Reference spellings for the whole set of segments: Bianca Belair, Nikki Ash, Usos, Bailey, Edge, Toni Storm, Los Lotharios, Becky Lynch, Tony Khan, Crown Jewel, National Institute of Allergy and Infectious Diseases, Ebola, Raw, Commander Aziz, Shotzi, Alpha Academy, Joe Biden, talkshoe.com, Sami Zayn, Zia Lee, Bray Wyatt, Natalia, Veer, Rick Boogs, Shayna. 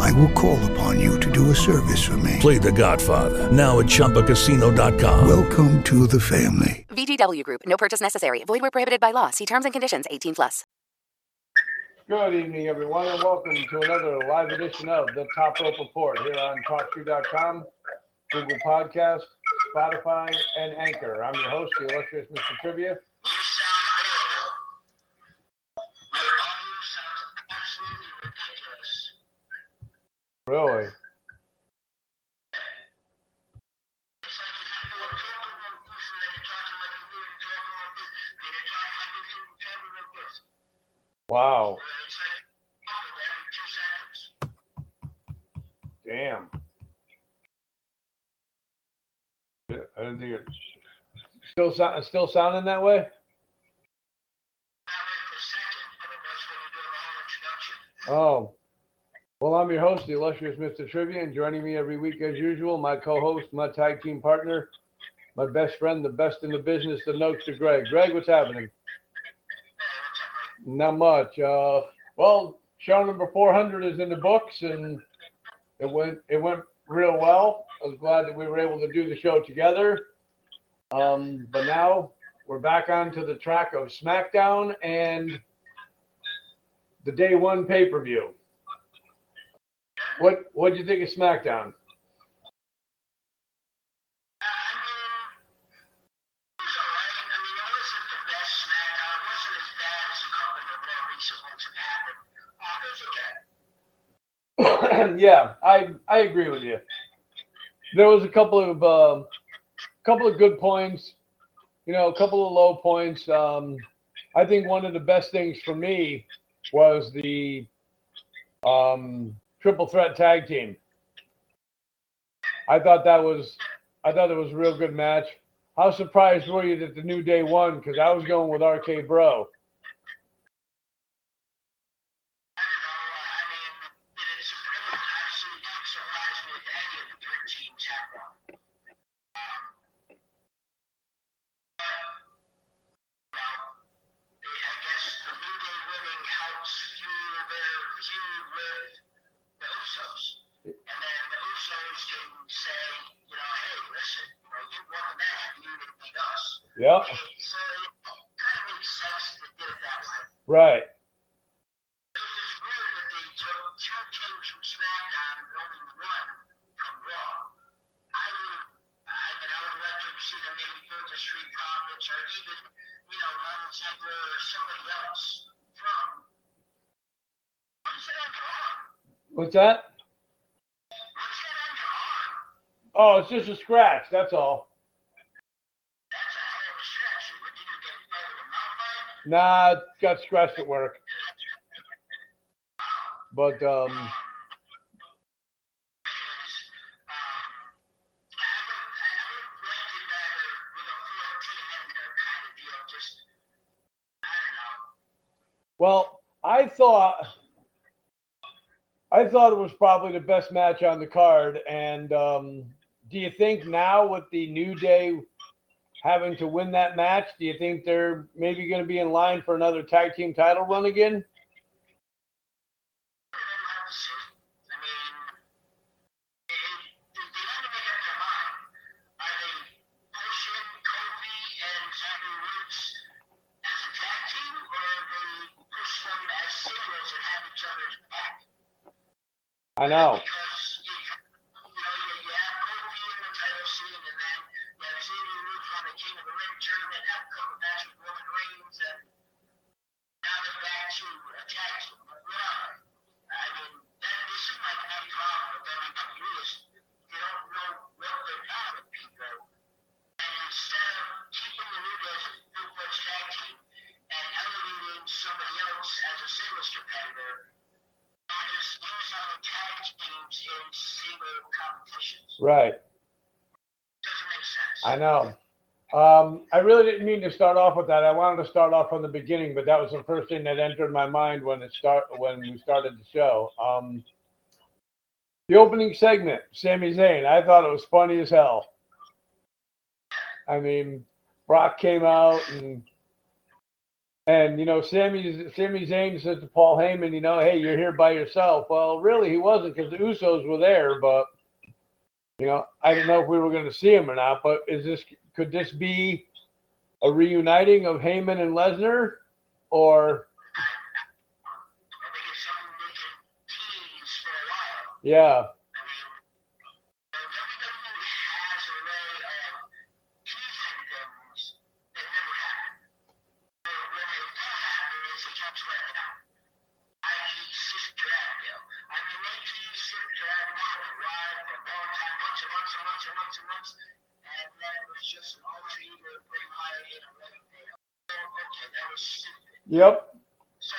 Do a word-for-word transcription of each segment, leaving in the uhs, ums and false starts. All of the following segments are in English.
I will call upon you to do a service for me. Play The Godfather, now at Chumba Casino dot com. Welcome to the family. V G W Group, no purchase necessary. Void where prohibited by law. See terms and conditions, eighteen plus. Good evening, everyone, and welcome to another live edition of the Top Rope Report here on Talk Shoe dot com, Google Podcasts, Spotify, and Anchor. I'm your host, the illustrious Mister Trivia. Really? Wow. Damn. I didn't think it still so- still sounding that way? Oh. Well, I'm your host, the illustrious Mister Trivia, and joining me every week as usual, my co-host, my tag team partner, my best friend, the best in the business, the notes to Greg. Greg, what's happening? Not much. Uh, well, show number four hundred is in the books, and it went it went real well. I was glad that we were able to do the show together. Um, but now we're back onto the track of SmackDown and the day one pay-per-view. What what did you think of SmackDown? Yeah, I I agree with you. There was a couple of uh, couple of good points, you know, a couple of low points. Um, I think one of the best things for me was the. Um, Triple threat tag team. I thought that was, I thought it was a real good match. How surprised were you that the New Day won? Because I was going with R K Bro. Yeah. Right. What's that? Oh, it's just a scratch. That's all. Nah, got scratched at work. But, um... Well, I thought... I thought it was probably the best match on the card, and, um... do you think now with the New Day having to win that match, do you think they're maybe going to be in line for another tag team title run again? I know. Right. Doesn't make sense. I know. Um, I really didn't mean to start off with that. I wanted to start off from the beginning, but that was the first thing that entered my mind when it start when we started the show. Um, the opening segment, Sami Zayn. I thought it was funny as hell. I mean, Brock came out and and you know, Sami Sami Zayn said to Paul Heyman, you know, hey, you're here by yourself. Well, really, he wasn't, because the Usos were there, but you know, I don't know if we were going to see him or not. But is this? Could this be a reuniting of Heyman and Lesnar, or? I think it's something they could tease for a while. Yeah. I mean, W W E has a way of teasing things that never happen. But when it does happen, it's a catch right now. I tease Sister Abigail. I mean, they tease Sister Abigail and Ryan for a long time, months and months and months and months and months. And then it was just an alter ego of Bray Wyatt in a way. Okay, that was stupid. Yep. So,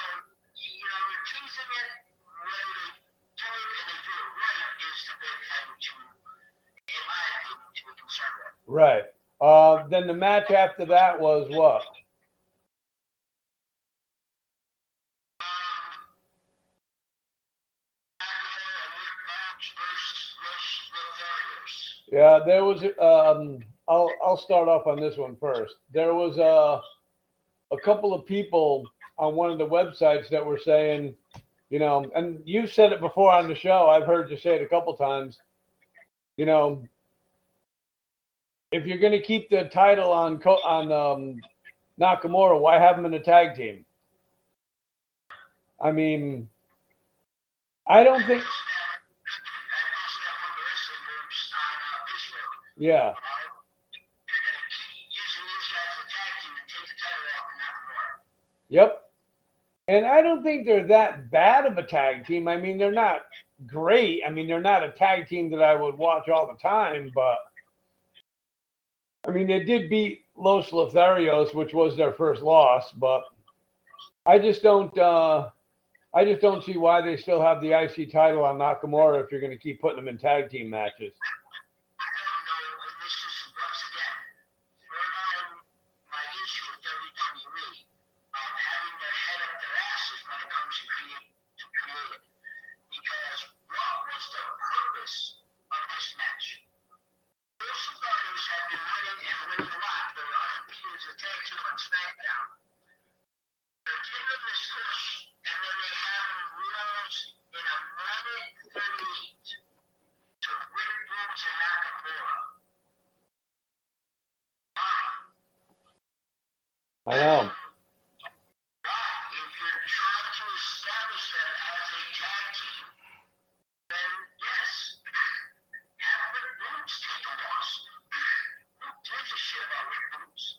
you know, you're teasing it, when they do it and they do it right is the big thing to, in my opinion, to be concerned with. Right. Uh, then the match after that was what? Yeah, there was, um, I'll I'll start off on this one first. There was uh, a couple of people on one of the websites that were saying, you know, and you've said it before on the show. I've heard you say it a couple times. You know, if you're going to keep the title on on um, Nakamura, why have him in a tag team? I mean, I don't think... Yeah. Yep. And I don't think they're that bad of a tag team. I mean, they're not great. I mean, they're not a tag team that I would watch all the time, but I mean, they did beat Los Lotharios, which was their first loss, but I just don't uh, I just don't see why they still have the I C title on Nakamura if you're going to keep putting them in tag team matches. I know.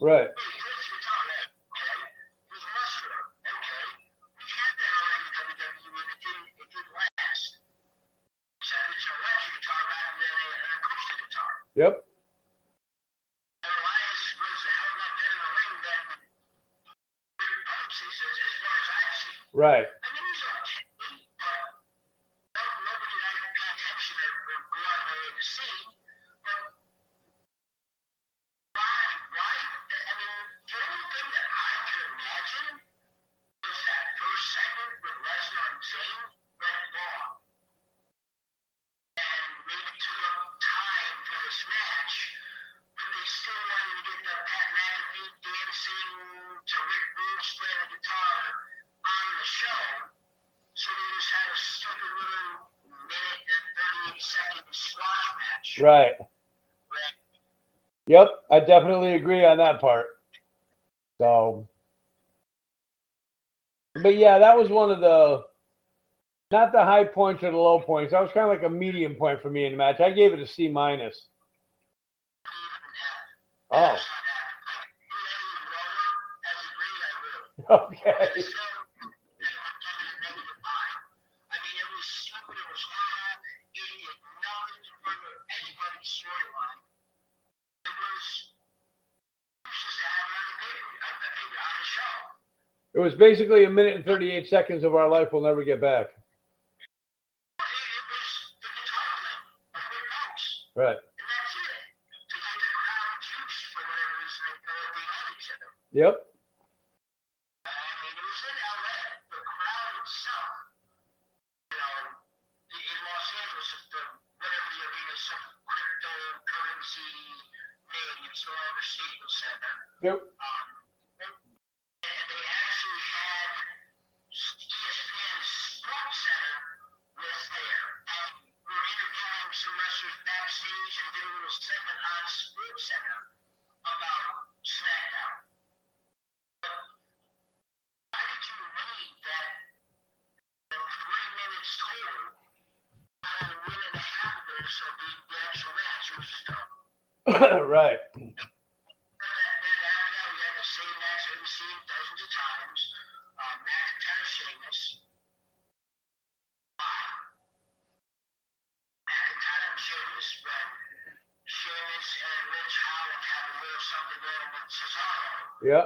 Right. Yep. Right. Right. Yep, I definitely agree on that part. So, but yeah, that was one of the, not the high points or the low points. That was kind of like a medium point for me in the match. I gave it a C minus. Oh. Okay. It was basically a minute and thirty-eight seconds of our life we'll never get back. Right. And that's it. To get the crown juice for whatever reason they Yep. Yep. Right. Yeah.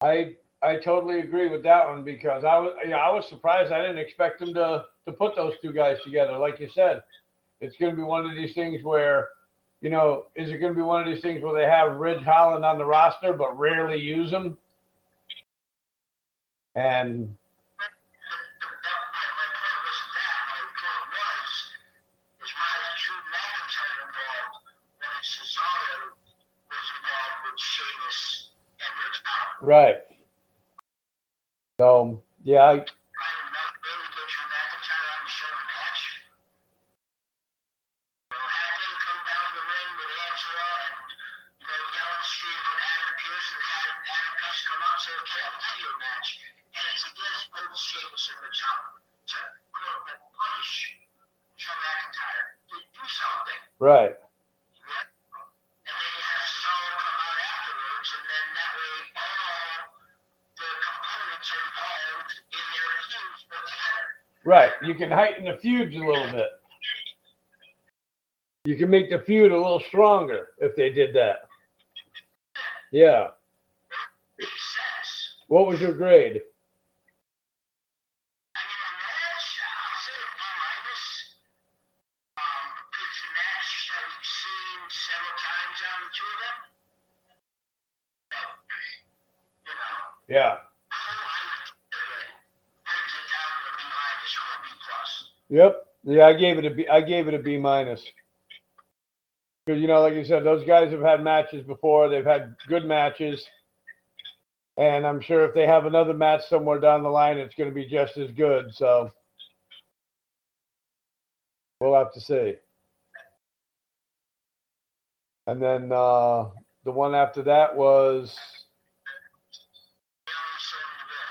I I totally agree with that one because I was you know, I was surprised. I didn't expect them to, to put those two guys together. Like you said, it's going to be one of these things where, you know, is it going to be one of these things where they have Ridge Holland on the roster but rarely use him? And right. So, yeah. I, right. Right. You can heighten the feud a little bit. You can make the feud a little stronger if they did that. Yeah. What was your grade? Yeah. Yep. Yeah, I gave it a B. I gave it a B minus. Because, you know, like you said, those guys have had matches before. They've had good matches. And I'm sure if they have another match somewhere down the line, it's going to be just as good. So we'll have to see. And then uh, the one after that was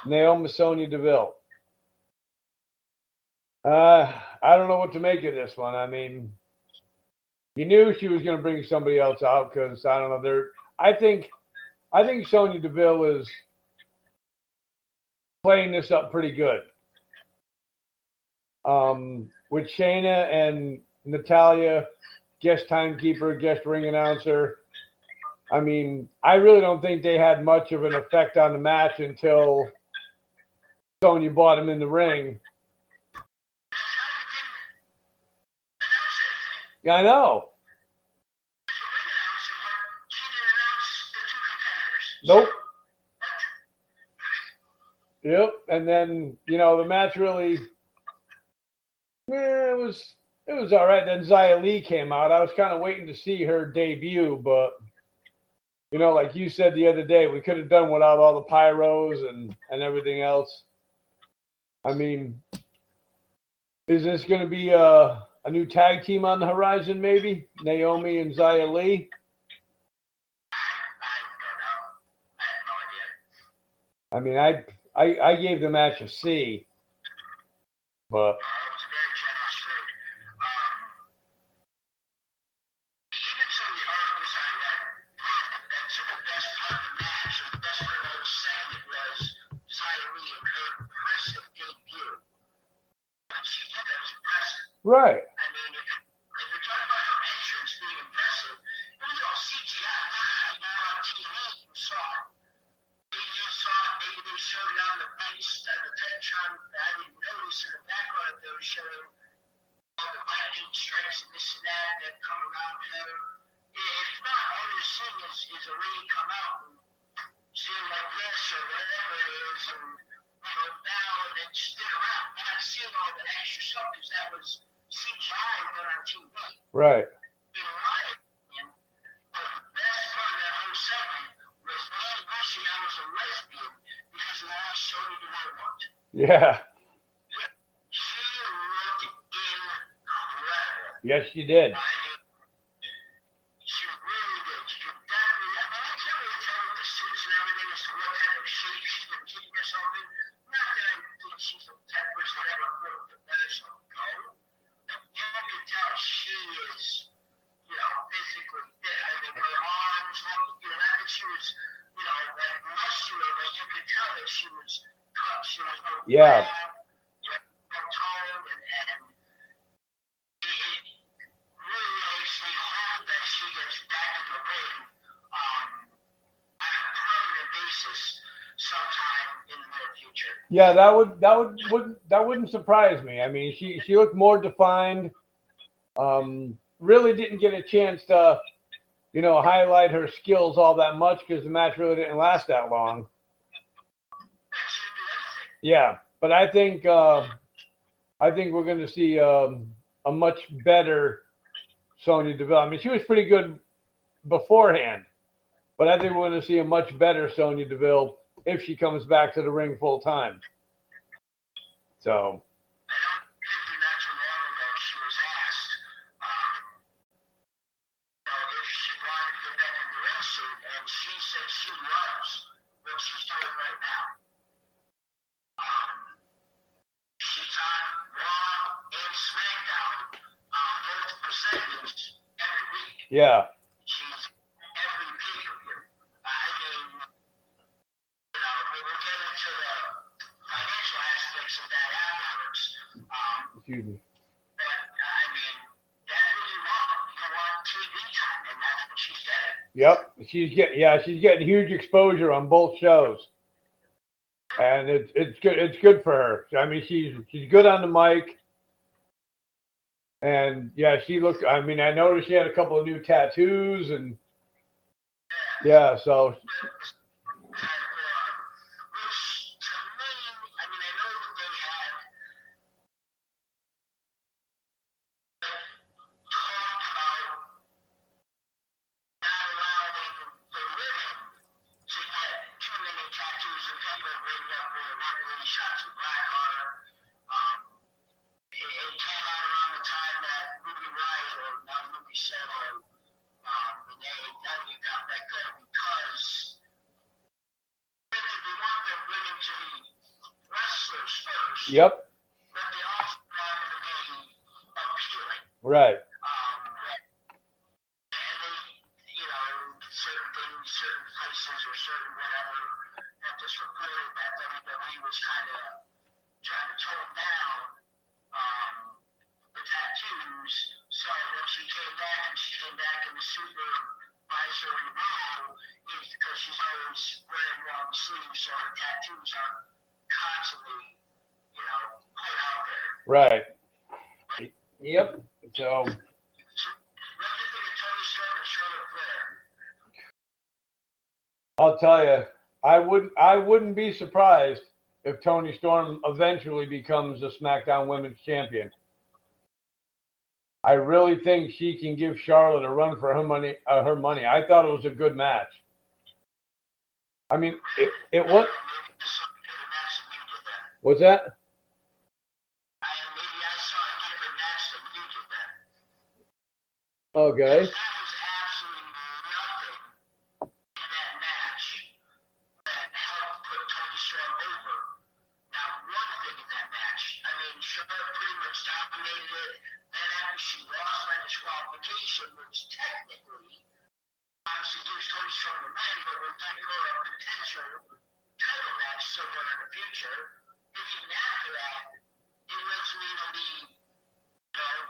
Naomi Sonya Deville. Uh, I don't know what to make of this one. I mean, you knew she was going to bring somebody else out because I don't know. They're, I think, I think Sonya Deville is playing this up pretty good. Um, with Shayna and Natalya, guest timekeeper, guest ring announcer. I mean, I really don't think they had much of an effect on the match until Sonya bought him in the ring. Yeah, I know. Nope. Yep. And then, you know, the match really, eh, it was it was all right. Then Zia Lee came out. I was kind of waiting to see her debut, but, you know, like you said the other day, we could have done without all the pyros and, and everything else. I mean, is this going to be a... a new tag team on the horizon, maybe? Naomi and Zia Lee? I don't know. I have no idea. I mean, I, I, I gave the match a C. But... Right. I mean, if you're talking about her entrance being impressive, it was all C G I live, not on T V. You saw it. Maybe you saw it. Maybe they showed it on the base of the Tentron. I didn't notice in the background they were showing all the lightning strikes and this and that that come around her. If not, all you're seeing is, is a ring come out and seeing like this or whatever it is and you know, now and then spin around. Not seeing all the extra stuff because that was C G I but on T V. Right. In my opinion, the best part of that whole segment was me wishing I was a lesbian because the last show me did I want. Yeah. She looked incredible. Yes, she did. Yeah. Yeah, that would that would wouldn't that wouldn't surprise me. I mean, she she looked more defined. Um, really didn't get a chance to, you know, highlight her skills all that much because the match really didn't last that long. Yeah, but I think uh, I think we're going to see um, a much better Sonya Deville. I mean, she was pretty good beforehand, but I think we're going to see a much better Sonya Deville if she comes back to the ring full time. So. Yeah. Excuse me. Yep, she's getting yeah, she's getting huge exposure on both shows, and it's it's good it's good for her. I mean, she's she's good on the mic. And yeah, she looked, I mean, I noticed she had a couple of new tattoos and yeah, so. Yep. Right. Right. Yep. So. I'll tell you, I wouldn't. I wouldn't be surprised if Toni Storm eventually becomes the SmackDown Women's Champion. I really think she can give Charlotte a run for her money. Uh, her money. I thought it was a good match. I mean, it, it was. What's that? Okay. There was absolutely nothing in that match that helped put Toni Storm over. Not one thing in that match. I mean, Charlotte pretty much dominated it. Then after she lost by disqualification, which technically obviously gives Toni Storm a win, but we're going to go to a potential title match somewhere in the future. If even after that, it lets me to be, you know,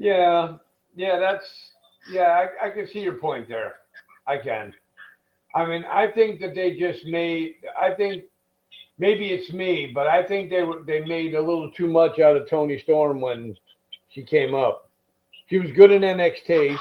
Yeah, yeah, that's yeah. I, I can see your point there. I can. I mean, I think that they just made. I think maybe it's me, but I think they were they made a little too much out of Toni Storm when she came up. She was good in N X T.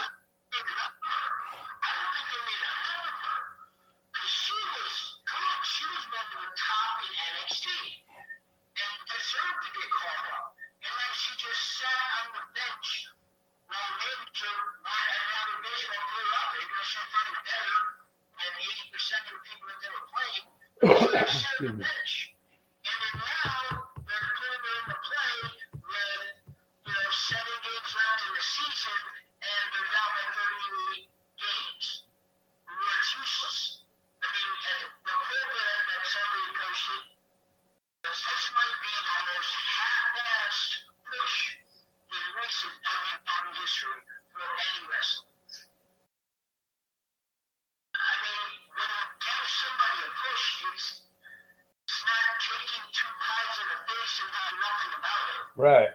Right.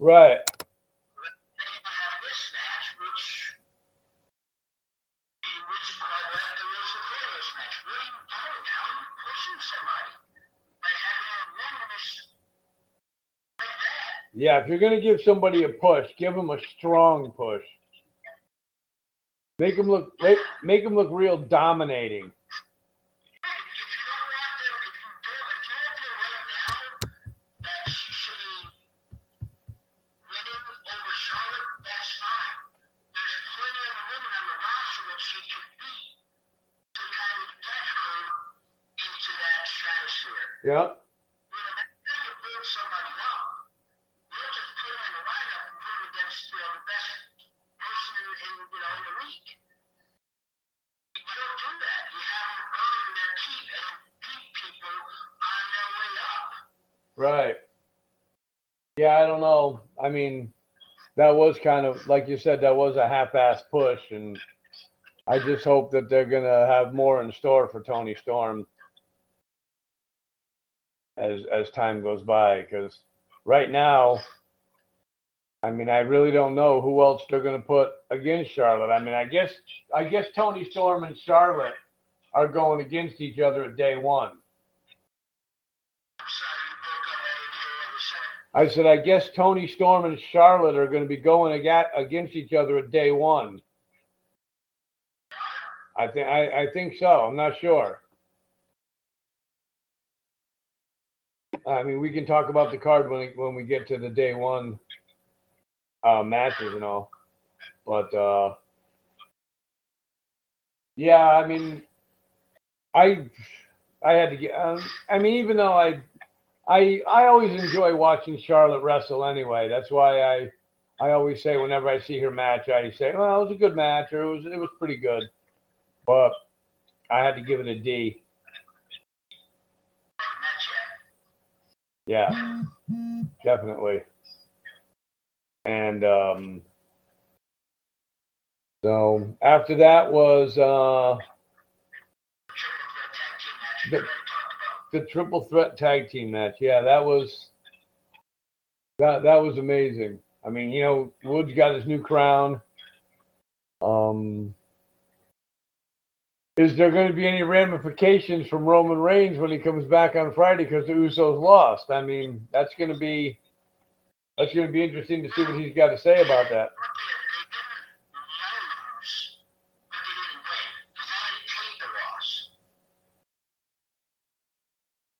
Right. Yeah, if you're going to give somebody a push, give them a strong push. Make them look, make, make them look real dominating. Yeah. Right. Yeah, I don't know. I mean, that was kind of, like you said, that was a half-assed push, and I just hope that they're going to have more in store for Toni Storm as as time goes by, because right now, I mean, I really don't know who else they're going to put against Charlotte. I mean, I guess I guess Toni Storm and Charlotte are going against each other at day one. I said, I guess Toni Storm and Charlotte are going to be going ag- against each other at day one. I think I, I think so. I'm not sure. I mean, we can talk about the card when when we get to the day one uh, matches and all, but uh, yeah, I mean, I I had to get. Um, I mean, even though I I I always enjoy watching Charlotte wrestle anyway. That's why I I always say whenever I see her match, I say, well, it was a good match, or it was it was pretty good, but I had to give it a D. Yeah, definitely. And um, so after that was uh, the, the triple threat tag team match. Yeah, that was that that was amazing. I mean, you know, Woods got his new crown. Um, is there going to be any ramifications from Roman Reigns when he comes back on Friday because the Usos lost? I mean, that's going to be that's going to be interesting to see what he's got to say about that.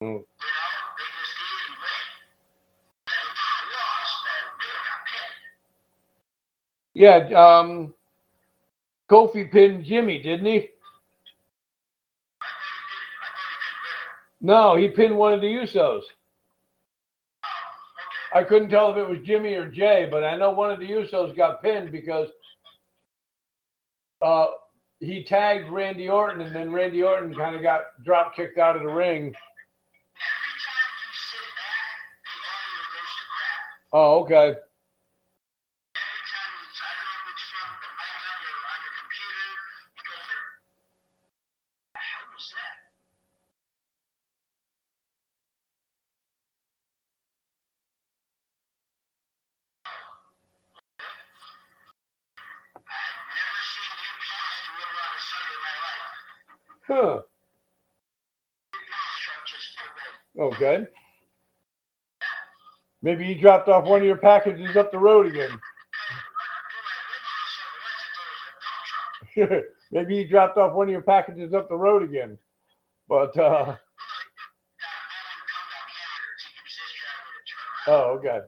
Mm. Yeah, um, Kofi pinned Jimmy, didn't he? No, he pinned one of the Usos. I couldn't tell if it was Jimmy or Jay, but I know one of the Usos got pinned because uh, he tagged Randy Orton, and then Randy Orton kind of got drop kicked out of the ring. Oh, okay. Huh. Okay. Maybe you dropped off one of your packages up the road again. Maybe you dropped off one of your packages up the road again. But, uh... oh, okay.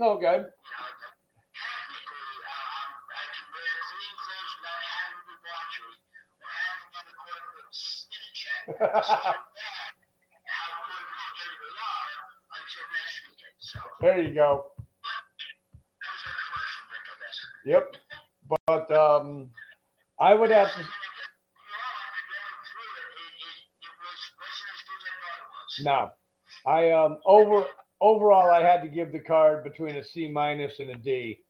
Okay. There you go. Yep. But um, I would have to. No, I um over. Overall, I had to give the card between a C minus and a D.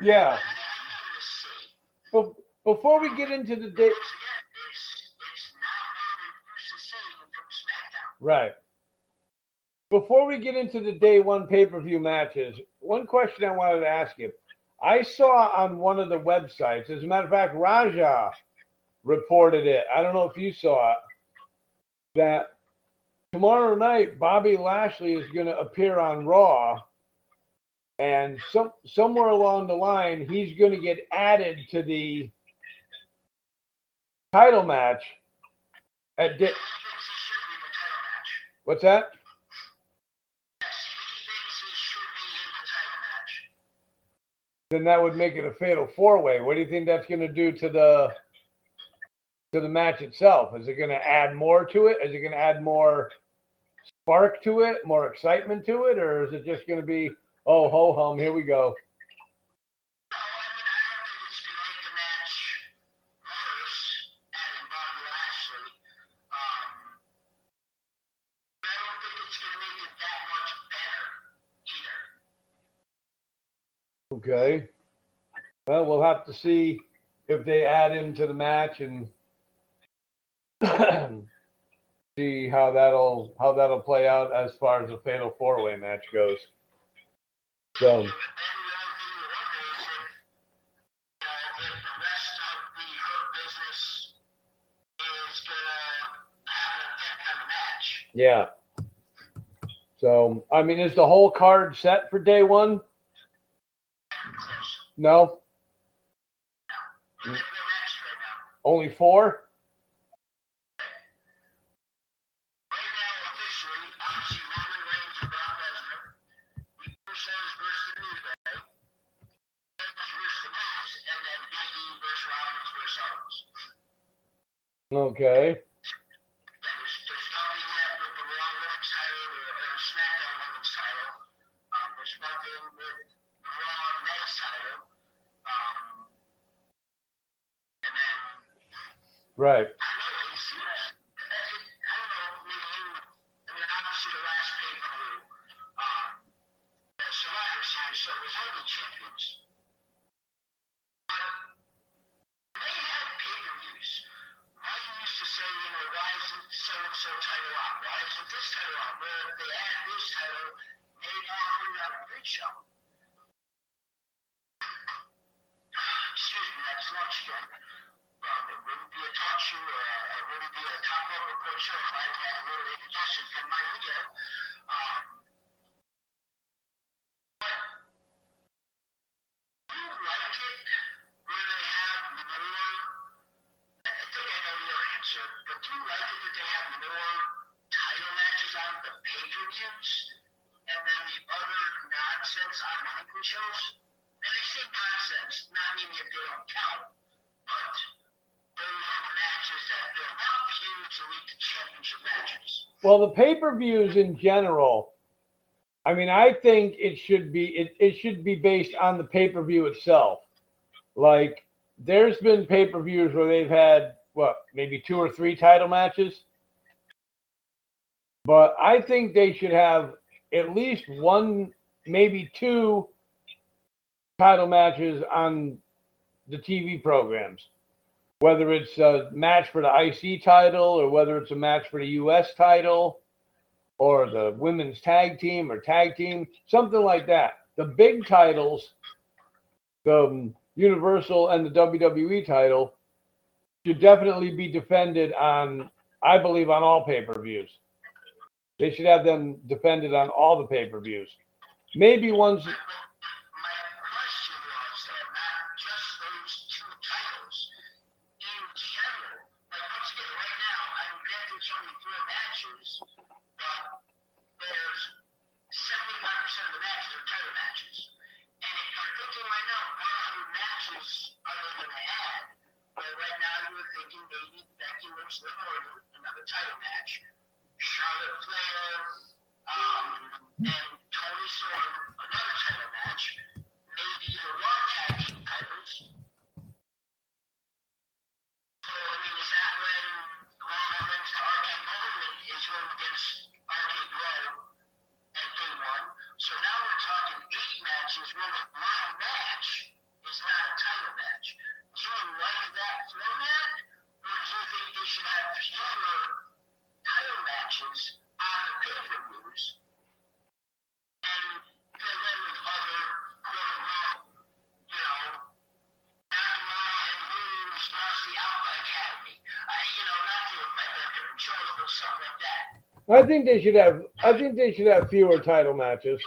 Yeah. But before we get into the day, right. Before we get into the day one pay-per-view matches, one question I wanted to ask you. I saw on one of the websites, as a matter of fact, Raja reported it. I don't know if you saw it, that tomorrow night, Bobby Lashley is going to appear on Raw, and some somewhere along the line, he's going to get added to the title match. At di- What's that? Then that would make it a fatal four-way. What do you think that's going to do to the to the match itself? Is it going to add more to it? Is it going to add more spark to it, more excitement to it, or is it just going to be, oh, ho hum, here we go? Okay. Well, we'll have to see if they add him to the match and see how that'll how that'll play out as far as the fatal four-way match goes. So. Yeah. So, I mean, is the whole card set for day one? No? No. Only four? Okay. Right. I don't know. I mean, I was your title up, right? Put this title up. Well, if they add this title, they now have a big show. Excuse me, that's lunch again. Well, it wouldn't be a talk show, or it wouldn't be a Top Rope Report show if I had a little indigestion from my video. Um, but do you like it where they have Nakamura? I think I know your answer, but do you like it that they have more title matches on the pay-per-views and then the other nonsense on weekly shows? And I say nonsense, not meaning if they don't count, but those are the matches that build up huge elite championship matches. Well, the pay-per-views in general, I mean, I think it should be it, it should be based on the pay-per-view itself. Like, there's been pay-per-views where they've had, what, maybe two or three title matches. But I think they should have at least one, maybe two title matches on the T V programs, whether it's a match for the I C title or whether it's a match for the U S title or the women's tag team or tag team, something like that. The big titles, the Universal and the W W E title, should definitely be defended on, I believe, on all pay-per-views. They should have them defended on all the pay-per-views. Maybe ones... My, my, my question was that not just those two titles. In general, like once again, right now, I'm granted it's only four matches, but there's seventy-five percent of the matches are title matches. And if you're thinking right now, one hundred matches are they going to add? Well, right now you were thinking maybe Becky Lynch, Liv Morgan, another title match. Charlotte Flair, um, and Toni Storm, another title match. Maybe the Raw tag team titles. So, I mean, is that when Raw happens to R K Bro is when against R K Bro and they won? So now we're talking eight matches where the one match is not a title match. Do you like that format, or do you think they should have fewer title matches on the pay-per-views and fill them with other, quote-unquote, you know, Nakamura and Williams lost the Alpha Academy? Uh, you know, not to affect their different shows, but something like that. I think they should have. I think they should have fewer title matches.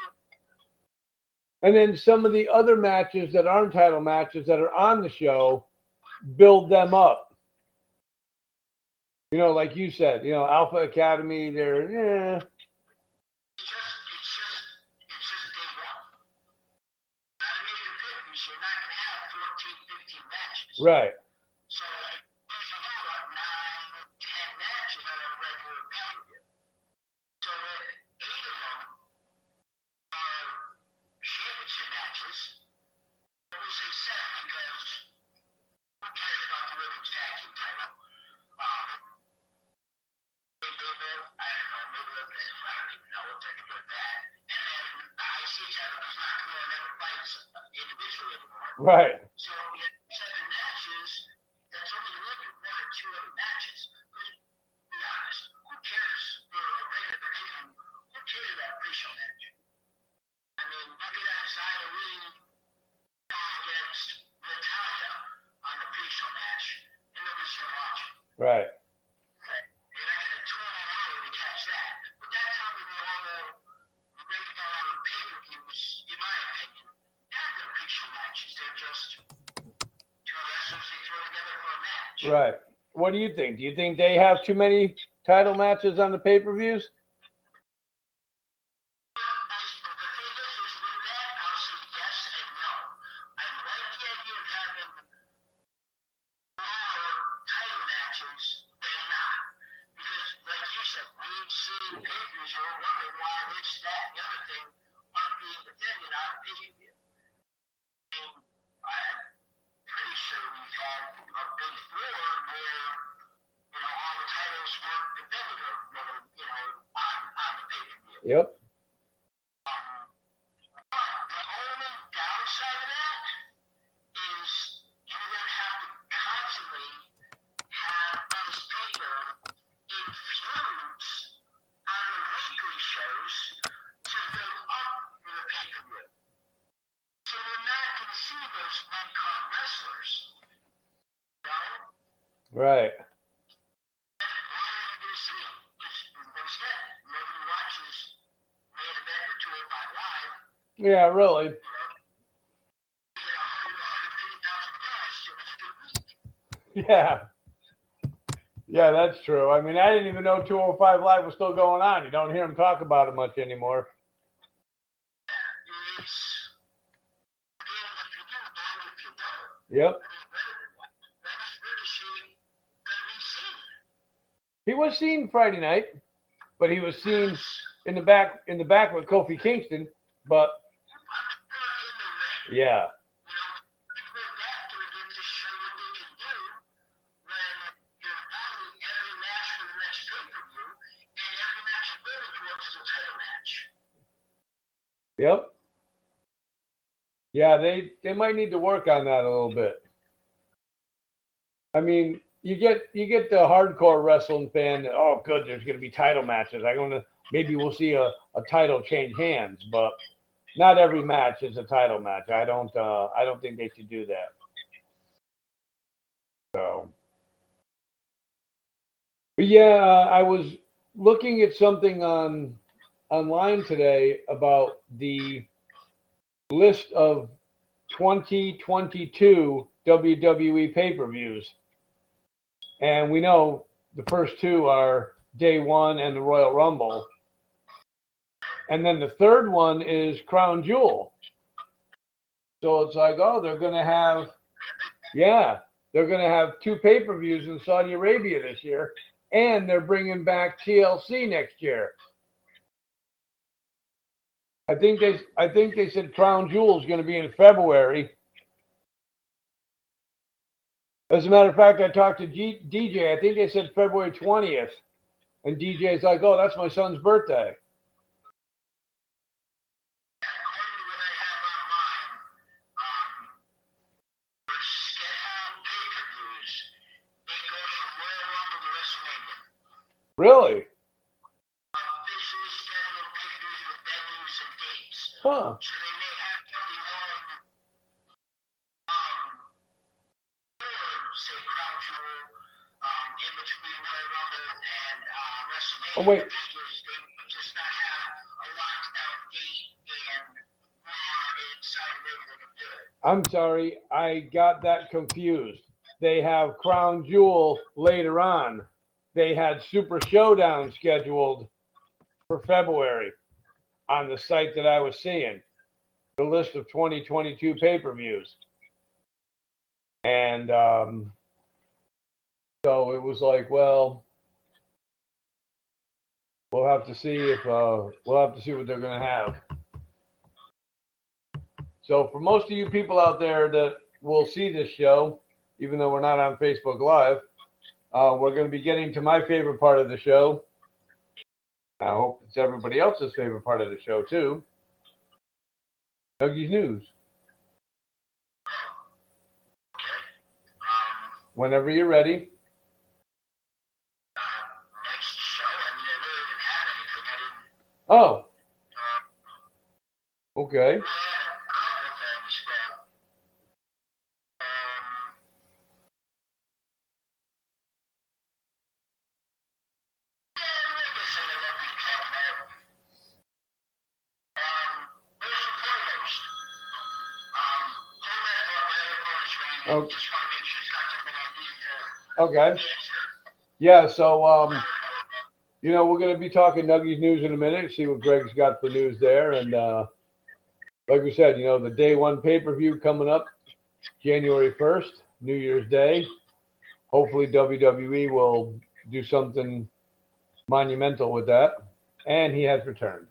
And then some of the other matches that aren't title matches that are on the show, build them up. You know, like you said, you know, Alpha Academy, they're, yeah. It's just, it's just, it's just day one. I mean, you're good, you're not going to have fourteen, fifteen matches. Right. So, like, you should have about nine, ten matches on a regular pay-per-view. So, uh, eight of them are championship matches. I would say seven because who cares about the women's tag team title? Um, they did it, I don't know, maybe I don't even know if they could do that. And then the I C title does not come on ever fights individually anymore. Right. So we had seven matches. That's only looking one or two other matches. Because, to be honest, who cares for a regular team? Who cares about pre-show match? I mean, look at that Zia Lee against Natalia on the pre-show match, and nobody's going to watch it. Right. Right. You're not going to twirl an hour to catch that. But that's how we know all the regular pay-per-views, in my opinion, have their pre-show matches. They're just two wrestlers they throw together for a match. Right. What do you think? Do you think they have too many title matches on the pay-per-views? Have those people in feud Right. Yeah, really. Yeah. Yeah, that's true. I mean, I didn't even know two oh five Live was still going on. You don't hear them talk about it much anymore. Yep. He was seen Friday night, but he was seen in the back in the back with Kofi Kingston, but yeah. Yep. Yeah, they, they might need to work on that a little bit. I mean, you get you get the hardcore wrestling fan that, oh, good, there's going to be title matches. I'm gonna maybe we'll see a, a title change hands, but not every match is a title match. I don't uh, I don't think they should do that. So, but yeah, I was looking at something on. online today about the list of twenty twenty-two W W E pay-per-views. And we know the first two are Day One and the Royal Rumble. And then the third one is Crown Jewel. So it's like, oh, they're going to have, yeah, they're going to have two pay-per-views in Saudi Arabia this year. And they're bringing back T L C next year. I think they I think they said Crown Jewel is going to be in February. As a matter of fact, I talked to G, D J. I think they said February twentieth. And D J's like, oh, that's my son's birthday. Really? Huh. Oh, wait. I'm sorry, I got that confused. They have Crown Jewel later on. They had Super Showdown scheduled for February. On the site that I was seeing, the list of twenty twenty-two pay-per-views. And um, so it was like, well, we'll have to see if uh, we'll have to see what they're going to have. So for most of you people out there that will see this show, even though we're not on Facebook Live, uh, we're going to be getting to my favorite part of the show. I hope it's everybody else's favorite part of the show, too. Dougie's News. Whenever you're ready. Oh. Okay. Okay. Yeah, so, um, you know, we're going to be talking Nuggie's News in a minute, see what Greg's got for news there. And uh, like we said, you know, the Day One pay-per-view coming up January first, New Year's Day. Hopefully W W E will do something monumental with that. And he has returned.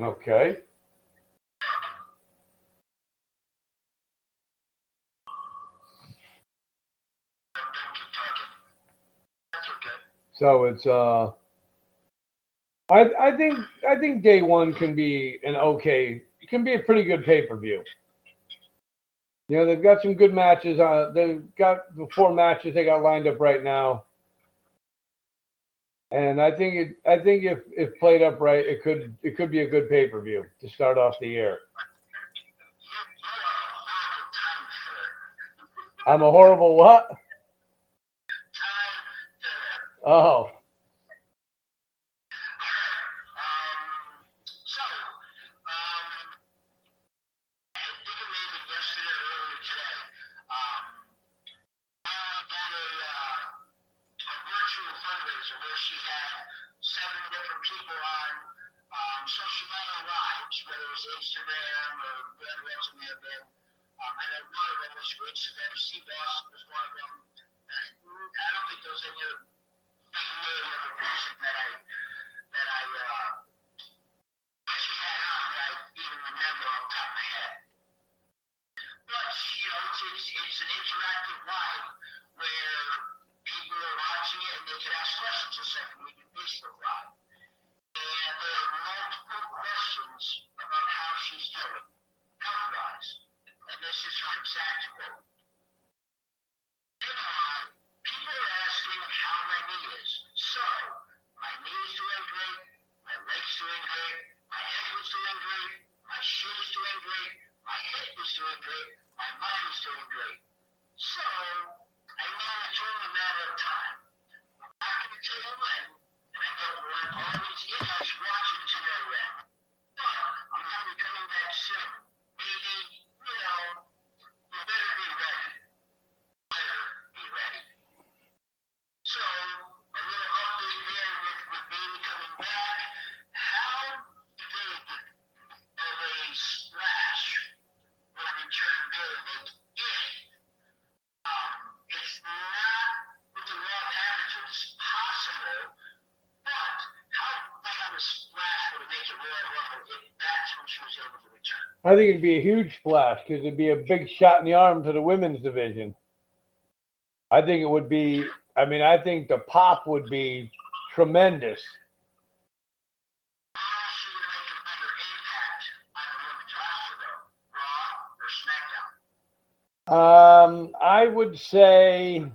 Okay. So it's uh, I I think I think Day One can be an okay, it can be a pretty good pay per view. You know, they've got some good matches on. They've got the four matches they got lined up right now, and I think it I think if if played up right, it could it could be a good pay per view to start off the year. I'm a horrible what? Oh. I think it'd be a huge splash because it'd be a big shot in the arm to the women's division. I think it would be, I mean, I think the pop would be tremendous. Um, I would say,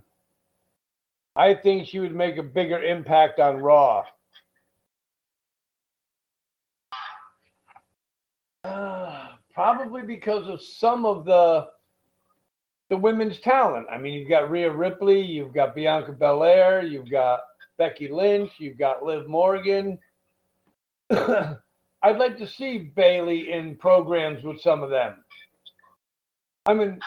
I think she would make a bigger impact on Raw. Probably because of some of the the women's talent. I mean, you've got Rhea Ripley, you've got Bianca Belair, you've got Becky Lynch, you've got Liv Morgan. I'd like to see Bailey in programs with some of them. I mean,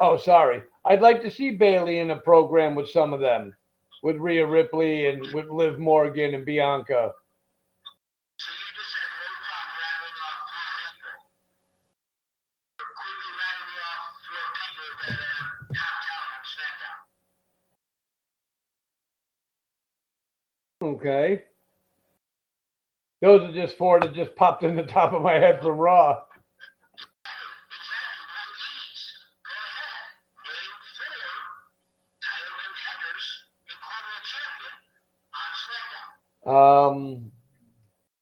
oh, sorry. I'd like to see Bailey in a program with some of them, with Rhea Ripley and with Liv Morgan and Bianca. Okay. Those are just four that just popped in the top of my head from Raw. Um,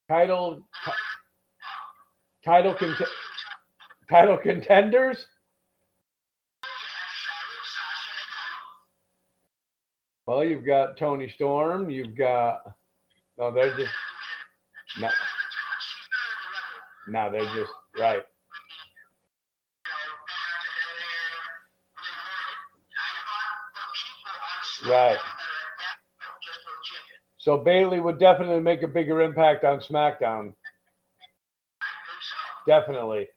title, t- title, con- title contenders. Well, you've got Toni Storm. You've got no. They're just no. No, they're just right. Right. So Bailey would definitely make a bigger impact on SmackDown. Definitely.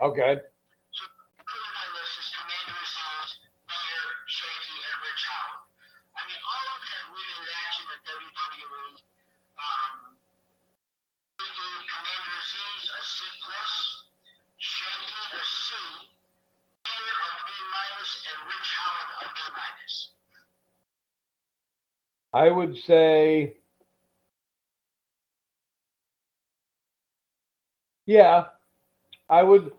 Okay. So including my list is Commander Aziz, Mayor, Shaky, and Ridge Holland. I mean, all of them winning matches in W W E. Um, Commander Aziz a C plus, Shaky a C, Mayor a B minus, and Ridge Holland a B minus. I would say, yeah. I would,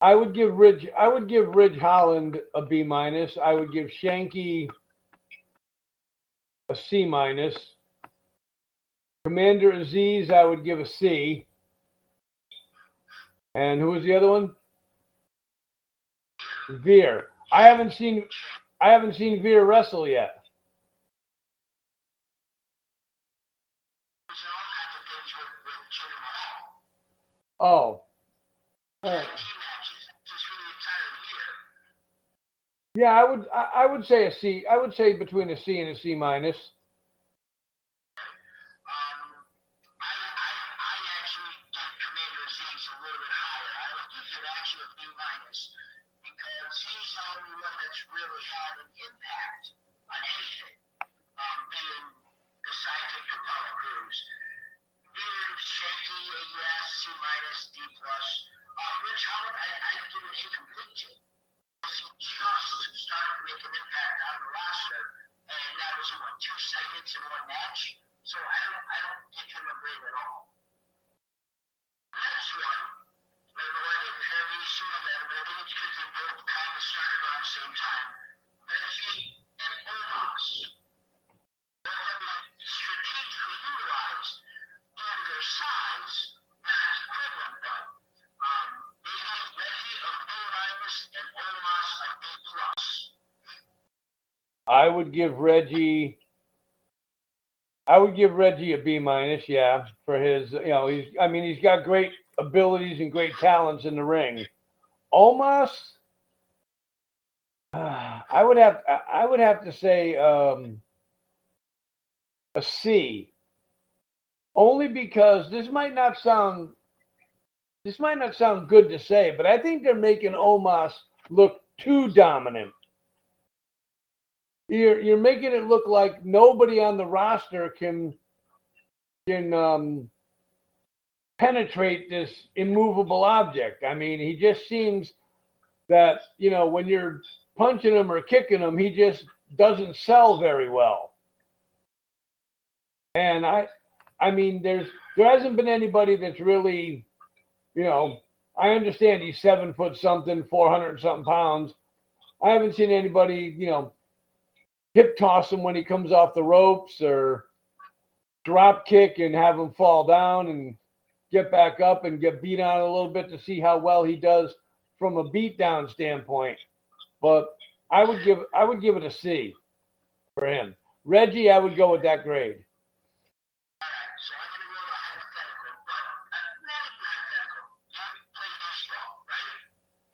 I would give Ridge, I would give Ridge Holland a B minus. I would give Shanky a C minus. Commander Aziz, I would give a C. And who was the other one? Veer. I haven't seen, I haven't seen Veer wrestle yet. Oh. Uh, yeah, I would I, I would say a C. I would say between a C and a C minus. I would give Reggie, I would give Reggie a B minus, yeah, for his, you know, he's, I mean, he's got great abilities and great talents in the ring. Omos, uh, I would have, I would have to say um, a C, only because this might not sound, this might not sound good to say, but I think they're making Omos look too dominant. You're you're making it look like nobody on the roster can can um, penetrate this immovable object. I mean, he just seems that, you know, when you're punching him or kicking him, he just doesn't sell very well. And I I mean, there's there hasn't been anybody that's really, you know, I understand he's seven foot something, four hundred something pounds. I haven't seen anybody, you know, hip toss him when he comes off the ropes or drop kick and have him fall down and get back up and get beat on a little bit to see how well he does from a beatdown standpoint. But I would give I would give it a C for him. Reggie, I would go with that grade.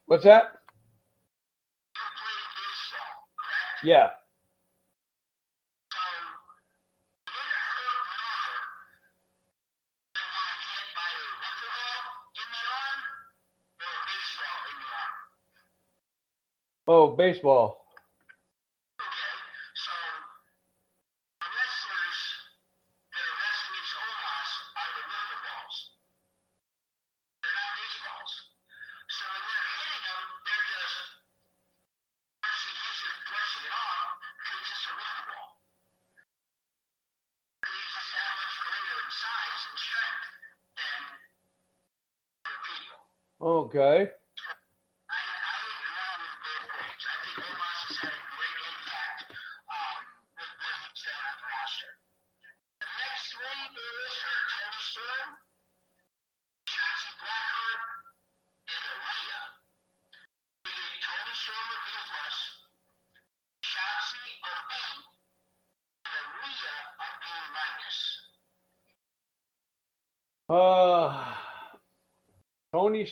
What's that? Yeah. Oh, baseball. Okay, so the wrestlers that are wrestling these Omos are the rubber balls. They're not baseballs. So when they're hitting them, they're just actually easier to brush it off because it's just a rubber ball. He's just that much greater in size and strength than other people. Okay.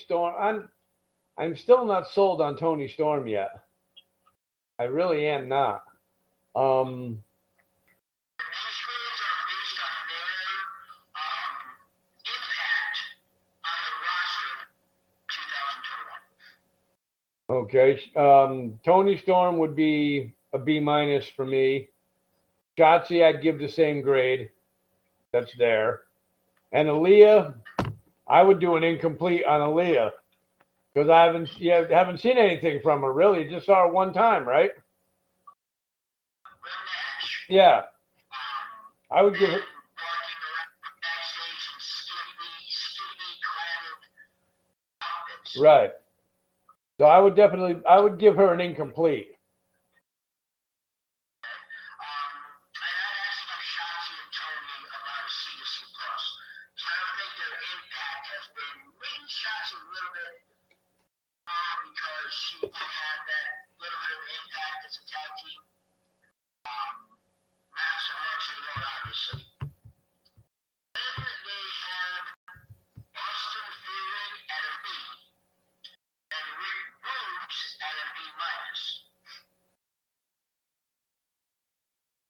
Storm, I'm I'm still not sold on Toni Storm yet. I really am not. Um Okay. Um Toni Storm would be a B minus for me. Shotzi, I'd give the same grade. That's there. And Aaliyah, I would do an incomplete on Aaliyah because I haven't, yeah, haven't seen anything from her, really. Just saw her one time, right? Yeah. I would give it. Right. So I would definitely, I would give her an incomplete.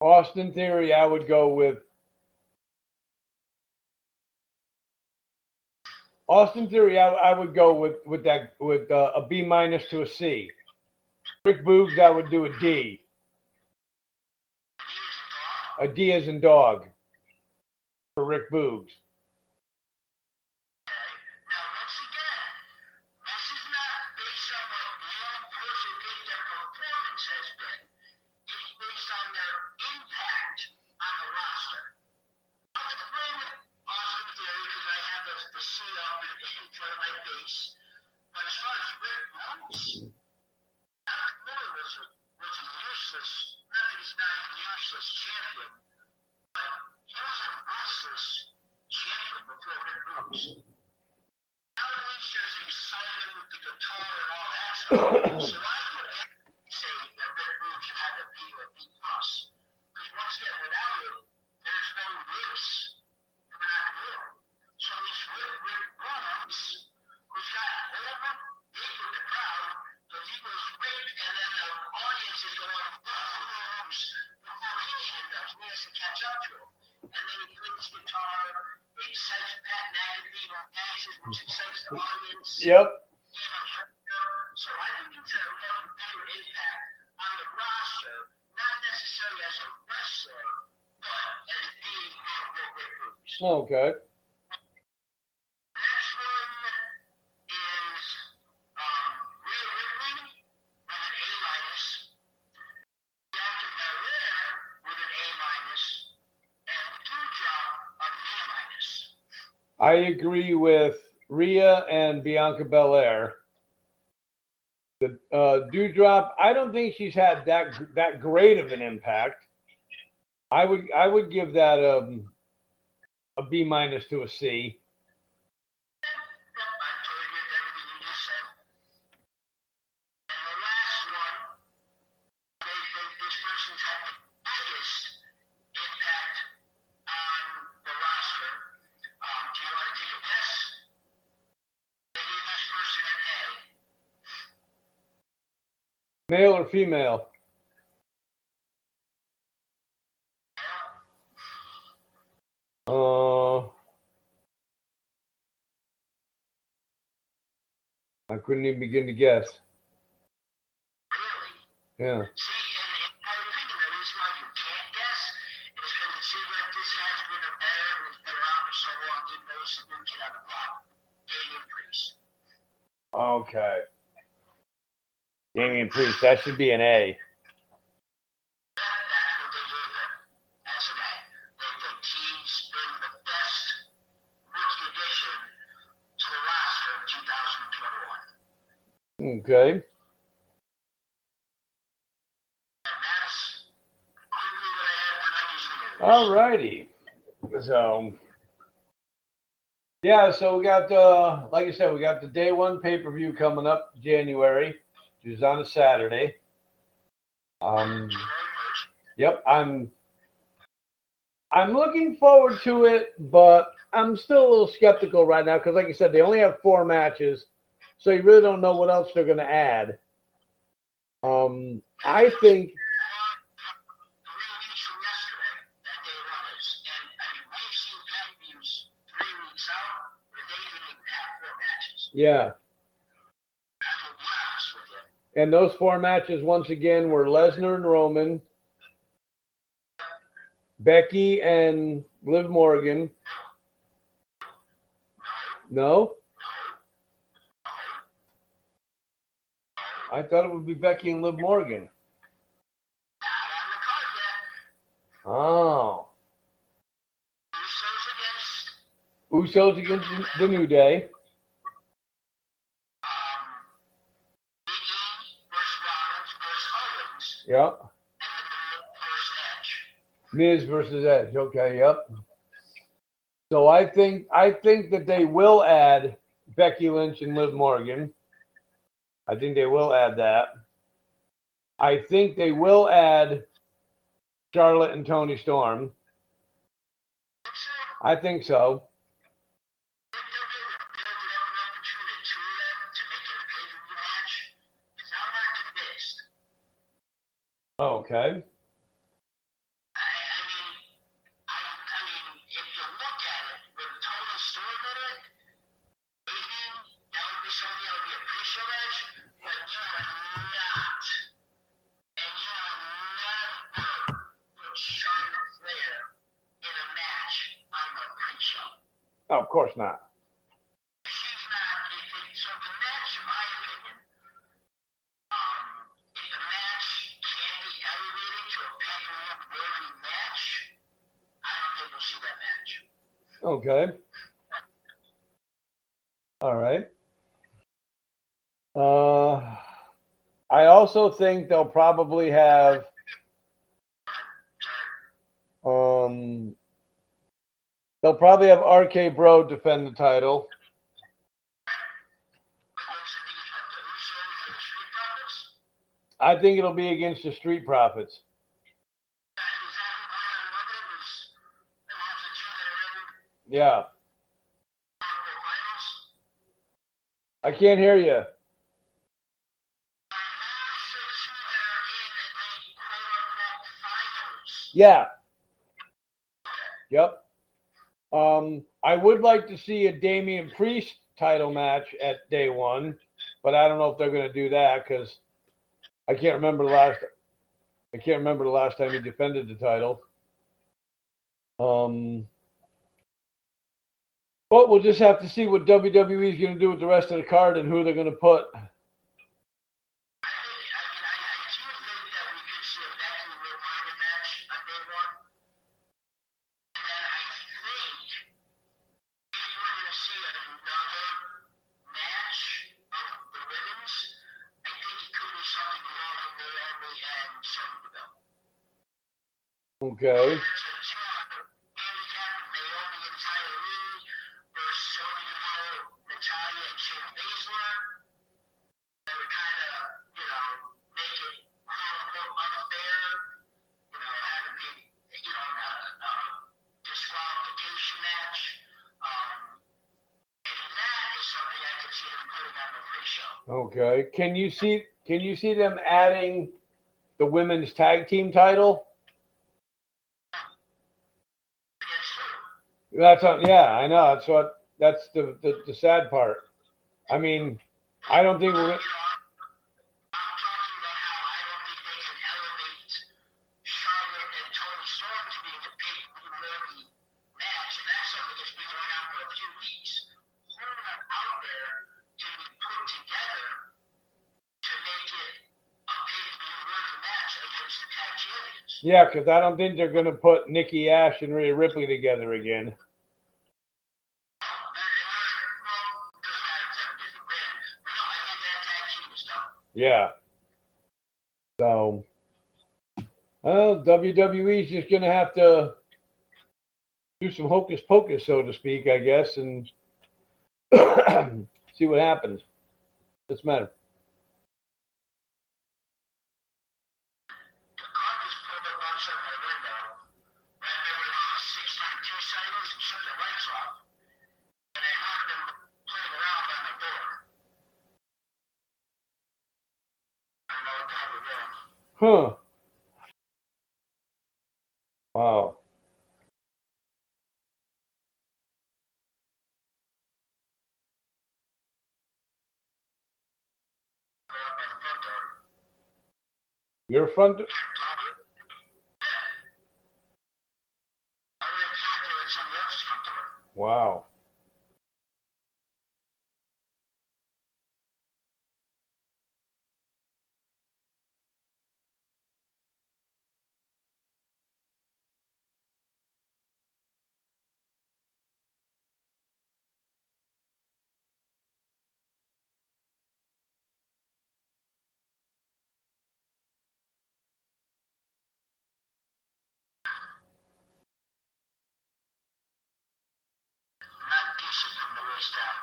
Austin Theory, I would go with Austin Theory. I, I would go with with that with uh, a B minus to a C. Rick Boogs, I would do a D. A D as in dog for Rick Boogs. Yep. So I would consider Roman Reigns' impact on the roster, not necessarily as a wrestler, but as being part of the group. Okay. Next one is um, Rhea Ripley with an A minus, Bianca Belair with an A minus, and Doudrop a B minus. I agree with Rhea and Bianca Belair. The uh, Doudrop, I don't think she's had that that great of an impact. I would I would give that a, a B minus to a C. Male or female? Uh, I couldn't even begin to guess. Really? Yeah. Okay. Damian Priest, that should be an A. Okay. All righty. So, yeah, so we got, uh, like I said, we got the day one pay-per-view coming up January. It was on a Saturday. Um, yep, I'm I'm looking forward to it, but I'm still a little skeptical right now because, like you said, they only have four matches, so you really don't know what else they're going to add. Um, I think... Yeah. And those four matches, once again, were Lesnar and Roman, Becky and Liv Morgan. No? I thought it would be Becky and Liv Morgan. Oh. Usos against the New Day. yeah. Miz versus Edge. Okay, yep. So I think I think that they will add Becky Lynch and Liv Morgan. I think they will add that. I think they will add Charlotte and Toni Storm. I think so. Okay. I, I mean, I, I mean, if you look at it, with Toni Storm in it, maybe that would be something that would be a crucial edge, but you are not, and you are not going to put Charlotte Flair in a match on the pre-show. Oh, of course not. Okay. All right. Uh, I also think they'll probably have um they'll probably have R K Bro defend the title. I think it'll be against the Street Profits. Yeah. I can't hear you. Yeah. Yep. Um, I would like to see a Damian Priest title match at day one, but I don't know if they're going to do that because I can't remember the last. I can't remember the last time he defended the title. Um. But we'll just have to see what W W E is going to do with the rest of the card and who they're going to put. I mean, I, I do think that we could see a Becky Lynch Morgan match on day one. And then I think if we're going to see another match of the women's, I think it could be something more like Naomi and Sonya Deville. Okay. Okay. Can you see can you see them adding the women's tag team title? That's a, yeah, I know. That's what that's the, the, the sad part. I mean, I don't think we're Yeah, because I don't think they're going to put Nikki Ash and Rhea Ripley together again. Yeah. So, well, W W E is just going to have to do some hocus pocus, so to speak, I guess, and see what happens. Doesn't matter. Huh. Wow. Your front door? Wow.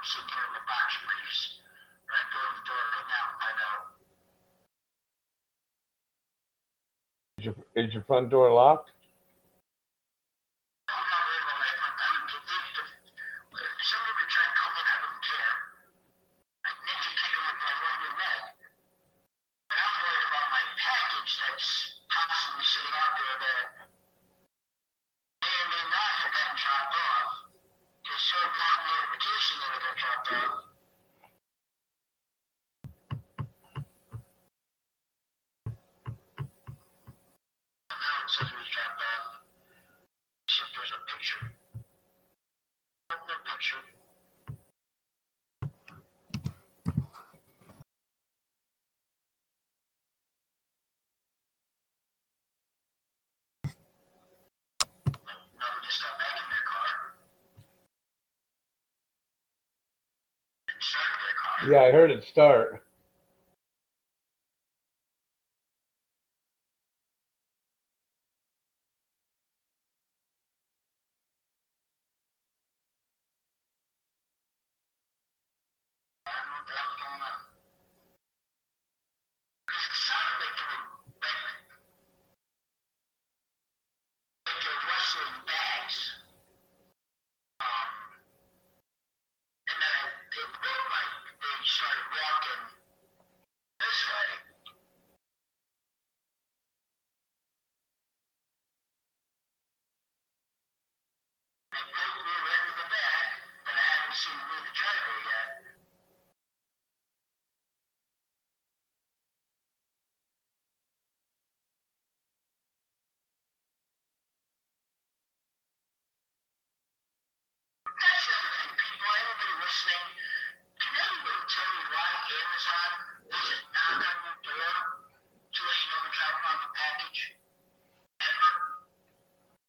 she carried a box of briefs right door to door right now. I know. Is your, is your front door locked? I'm not worried about my front door. I don't get this. If somebody would try to come in, I wouldn't care. I'd need to kick them with my rubber mat. But I'm worried about my package that's possibly sitting out there that may or may not have gotten dropped off. There's so much notification that it got dropped off. Yeah, I heard it start.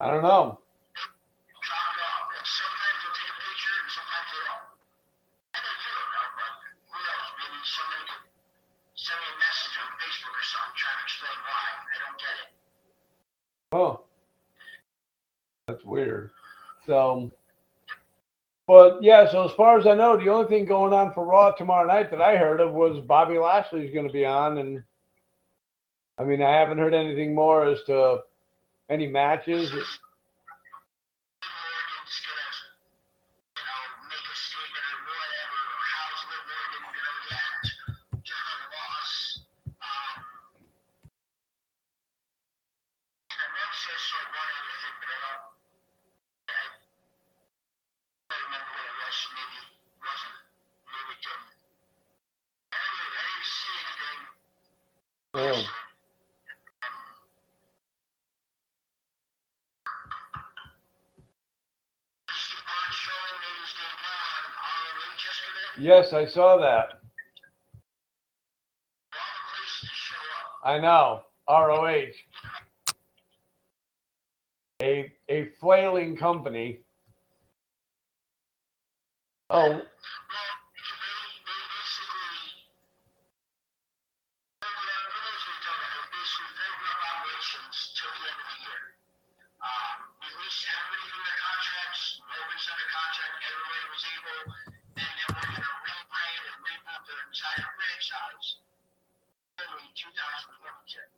I don't know. Oh, that's weird. So, but yeah, so as far as I know, the only thing going on for Raw tomorrow night that I heard of was Bobby Lashley's going to be on. And I mean, I haven't heard anything more as to any matches. Yes, I saw that. I know. R O H. A a flailing company. Oh.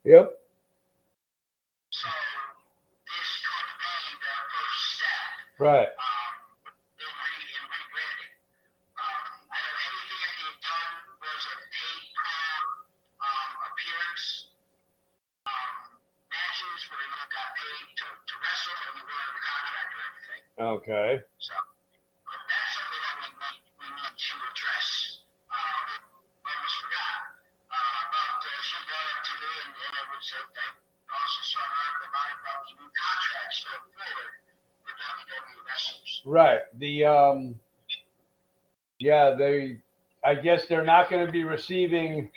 Yep. So this could be the first step. Right. Um, in rebranding. Um, I know everything that they've done was a paid um, appearance. Um, matches where they got paid to, to wrestle and they were under contract or everything. Okay. So that's something that we need, we need to address. Um, I almost forgot. Uh, but uh, she brought up to me, and, and I would say that also saw an article about the new contracts going forward for W W E wrestlers. Right. The um, yeah, they. I guess they're not going to be receiving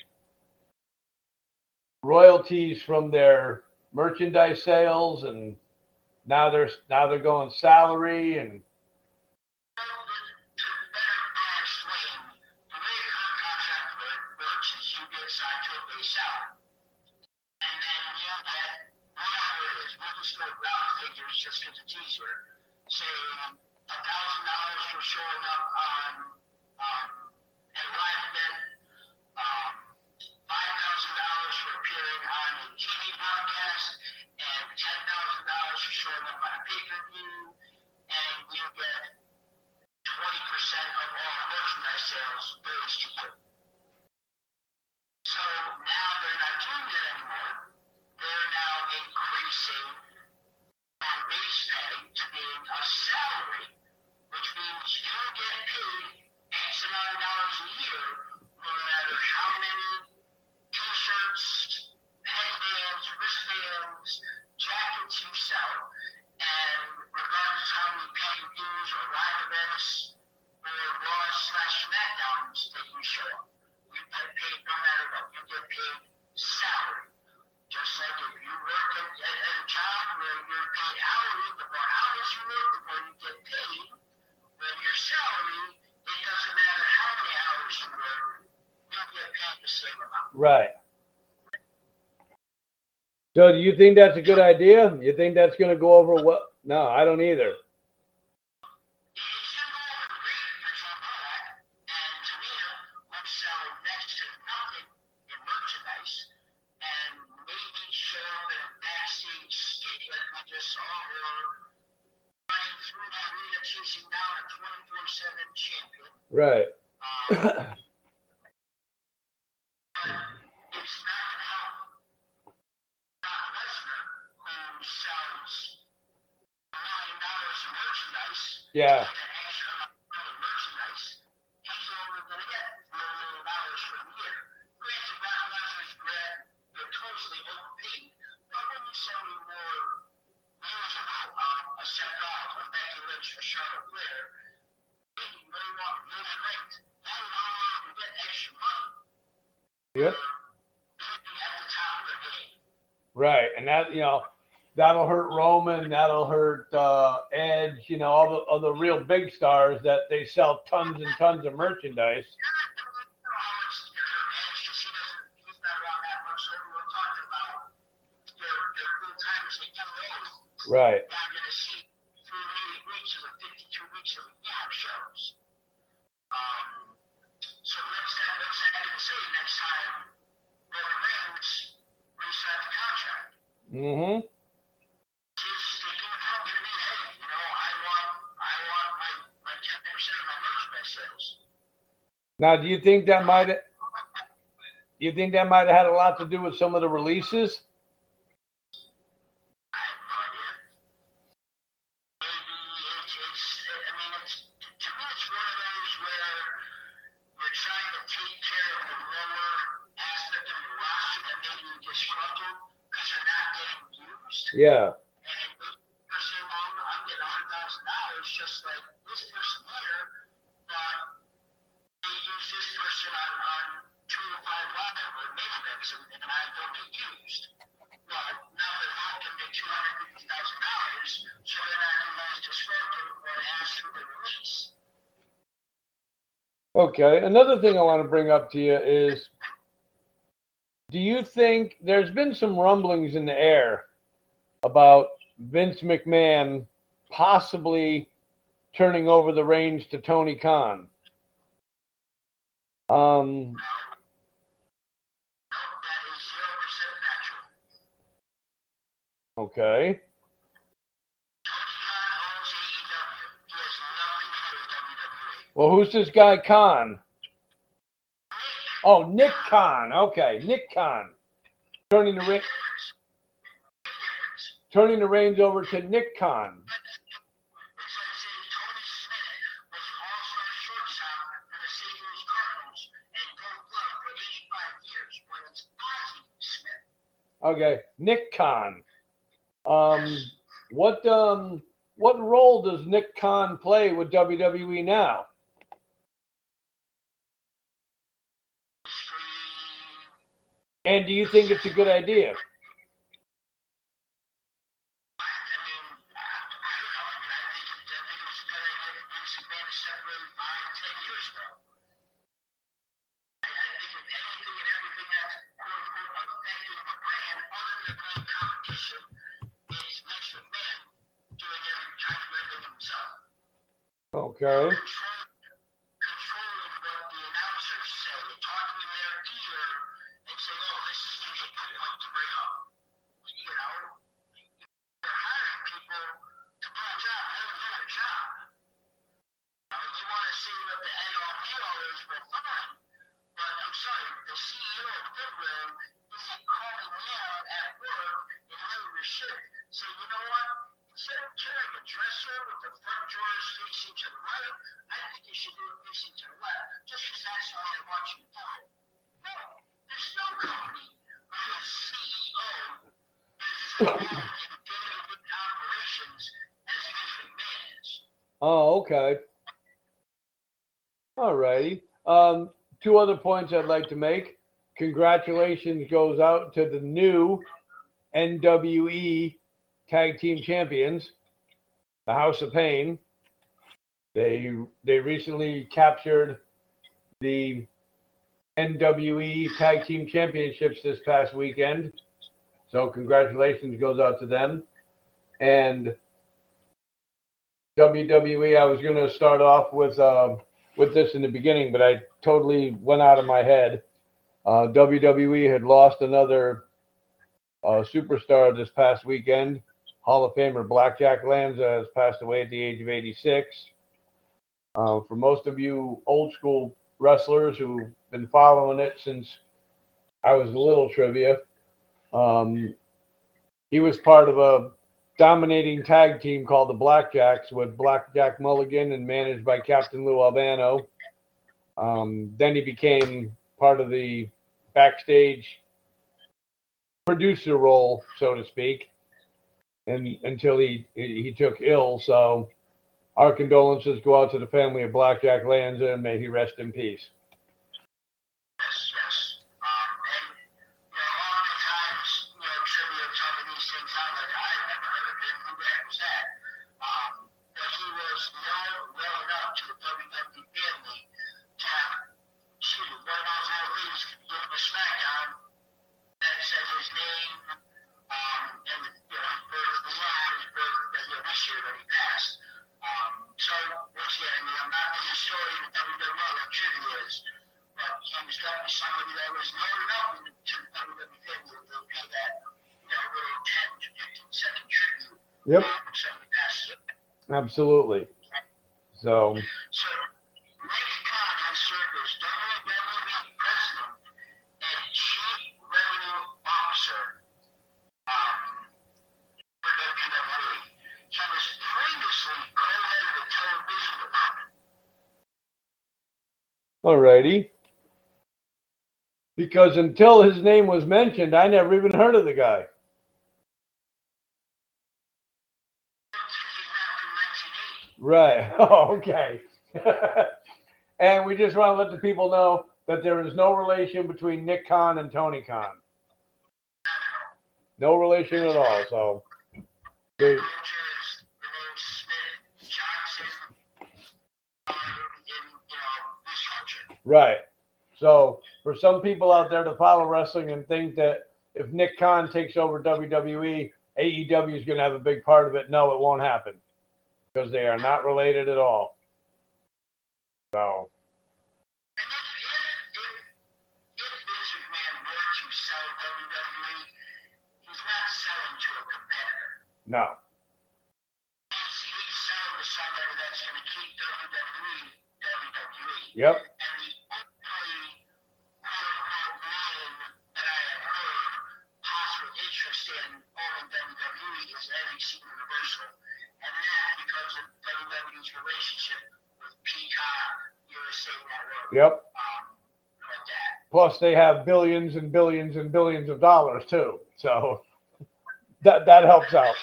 royalties from their merchandise sales, and now they're now they're going salary and. Just because it's easier, say a thousand dollars for showing up on Right. So do you think that's a good idea? You think that's going to go over well? No, I don't either. Yeah. Yep. Right, and that, you know, that'll hurt Roman, that'll hurt uh, Edge, you know, all the, all the real big stars that they sell tons and tons of merchandise. Right. Mm-hmm. Now, do you think that might have, you think that might have had a lot to do with some of the releases? Yeah. Okay. Another thing I want to bring up to you is, do you think there's been some rumblings in the air about Vince McMahon possibly turning over the reins to Tony Khan? Um, okay. Well, who's this guy Khan? Oh, Nick Khan. Okay, Nick Khan. Turning the re- turning the reins over to Nick Khan. Okay, Nick Khan. Um, what um, what role does Nick Khan play with W W E now? And do you think it's a good idea? Okay. Controlling Oh, okay. All righty. Um, two other points I'd like to make. Congratulations goes out to the new N W E Tag Team Champions, the House of Pain. They they recently captured the N W E Tag Team Championships this past weekend. So congratulations goes out to them. And W W E, I was going to start off with uh, with this in the beginning, but I totally went out of my head. Uh, W W E had lost another uh, superstar this past weekend. Hall of Famer Blackjack Lanza has passed away at the age of eighty-six. Uh, for most of you old school wrestlers who've been following it since I was a little trivia, um, he was part of a dominating tag team called the Blackjacks with Blackjack Mulligan and managed by Captain Lou Albano. Um, then he became part of the backstage producer role, so to speak, and until he he took ill. So our condolences go out to the family of Blackjack Lanza, and may he rest in peace. Yep, absolutely. So, so Lady Khan has served as W W E President and Chief Revenue Officer um, for W W E. He was previously co-head of the television department. All righty. Because until his name was mentioned, I never even heard of the guy. Right. Oh, okay. And we just want to let the people know that there is no relation between Nick Khan and Tony Khan. No relation at all. So, they, right. So, for some people out there to follow wrestling and think that if Nick Khan takes over W W E, A E W is going to have a big part of it. No, it won't happen. Because they are not related at all. So. And if, if, if, if Vince McMahon were to sell W W E, he's not selling to a competitor. No. He's, he's selling to somebody that's going to keep W W E W W E. Yep. And the only quote-unquote name that I have heard possible interest in owning W W E is N B C Universal. And that because of W W E's relationship with Peacock, U S A Network. Yep. Um, like that. Plus, they have billions and billions and billions of dollars, too. So that that helps out. N B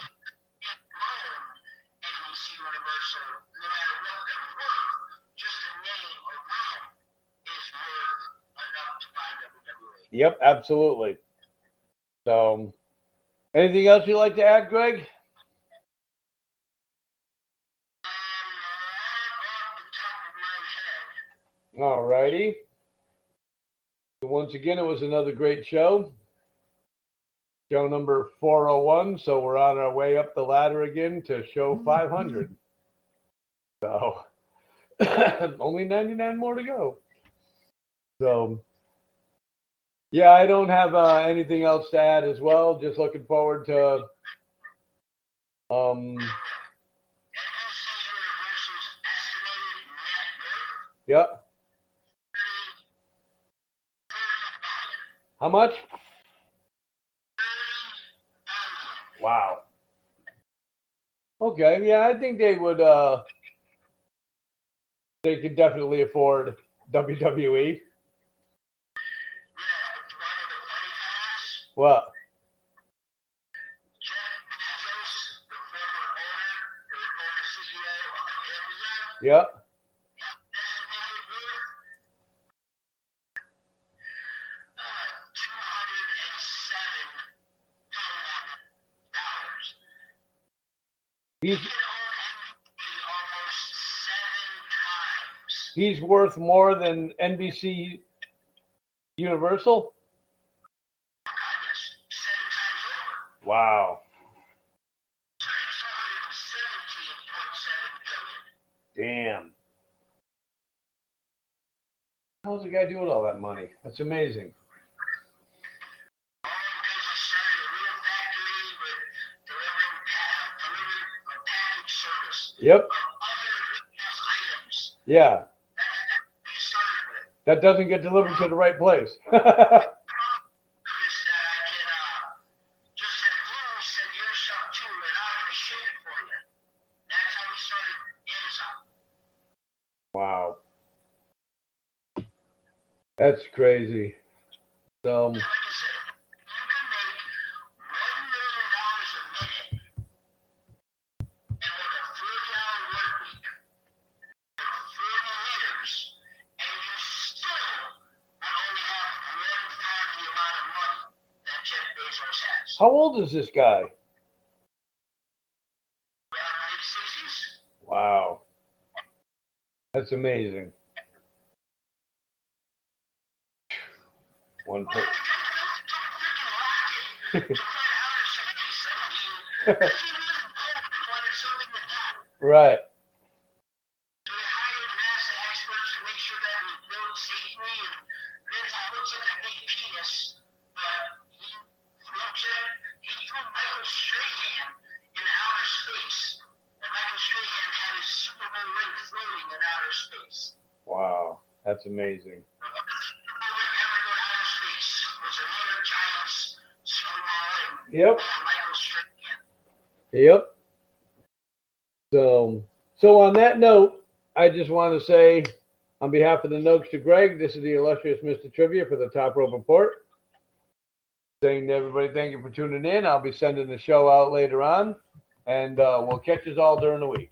C Universal, no matter what they're worth, just the name around is worth enough to buy W W E. Yep, absolutely. So, anything else you'd like to add, Greg? All righty. Once again, it was another great show. Show number four oh one. So we're on our way up the ladder again to show five hundred. So only ninety-nine more to go. So, yeah, I don't have uh, anything else to add as well. Just looking forward to um. Yep. How much? Wow. Okay, yeah, I think they would, uh, they could definitely afford W W E. What? Jimmy Yep. He's, he's worth more than N B C Universal? Wow. Damn. How's the guy doing all that money? That's amazing. Yep. Yeah. That doesn't get delivered to the right place. Wow. That's crazy. Um, How old is this guy? Wow. That's amazing. One person. Right. That's amazing. Yep. Yep. So, so on that note, I just want to say, on behalf of the Noakes to Greg, this is the illustrious Mister Trivia for the Top Rope Report. Saying to everybody, thank you for tuning in. I'll be sending the show out later on, and uh, we'll catch us all during the week.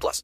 plus.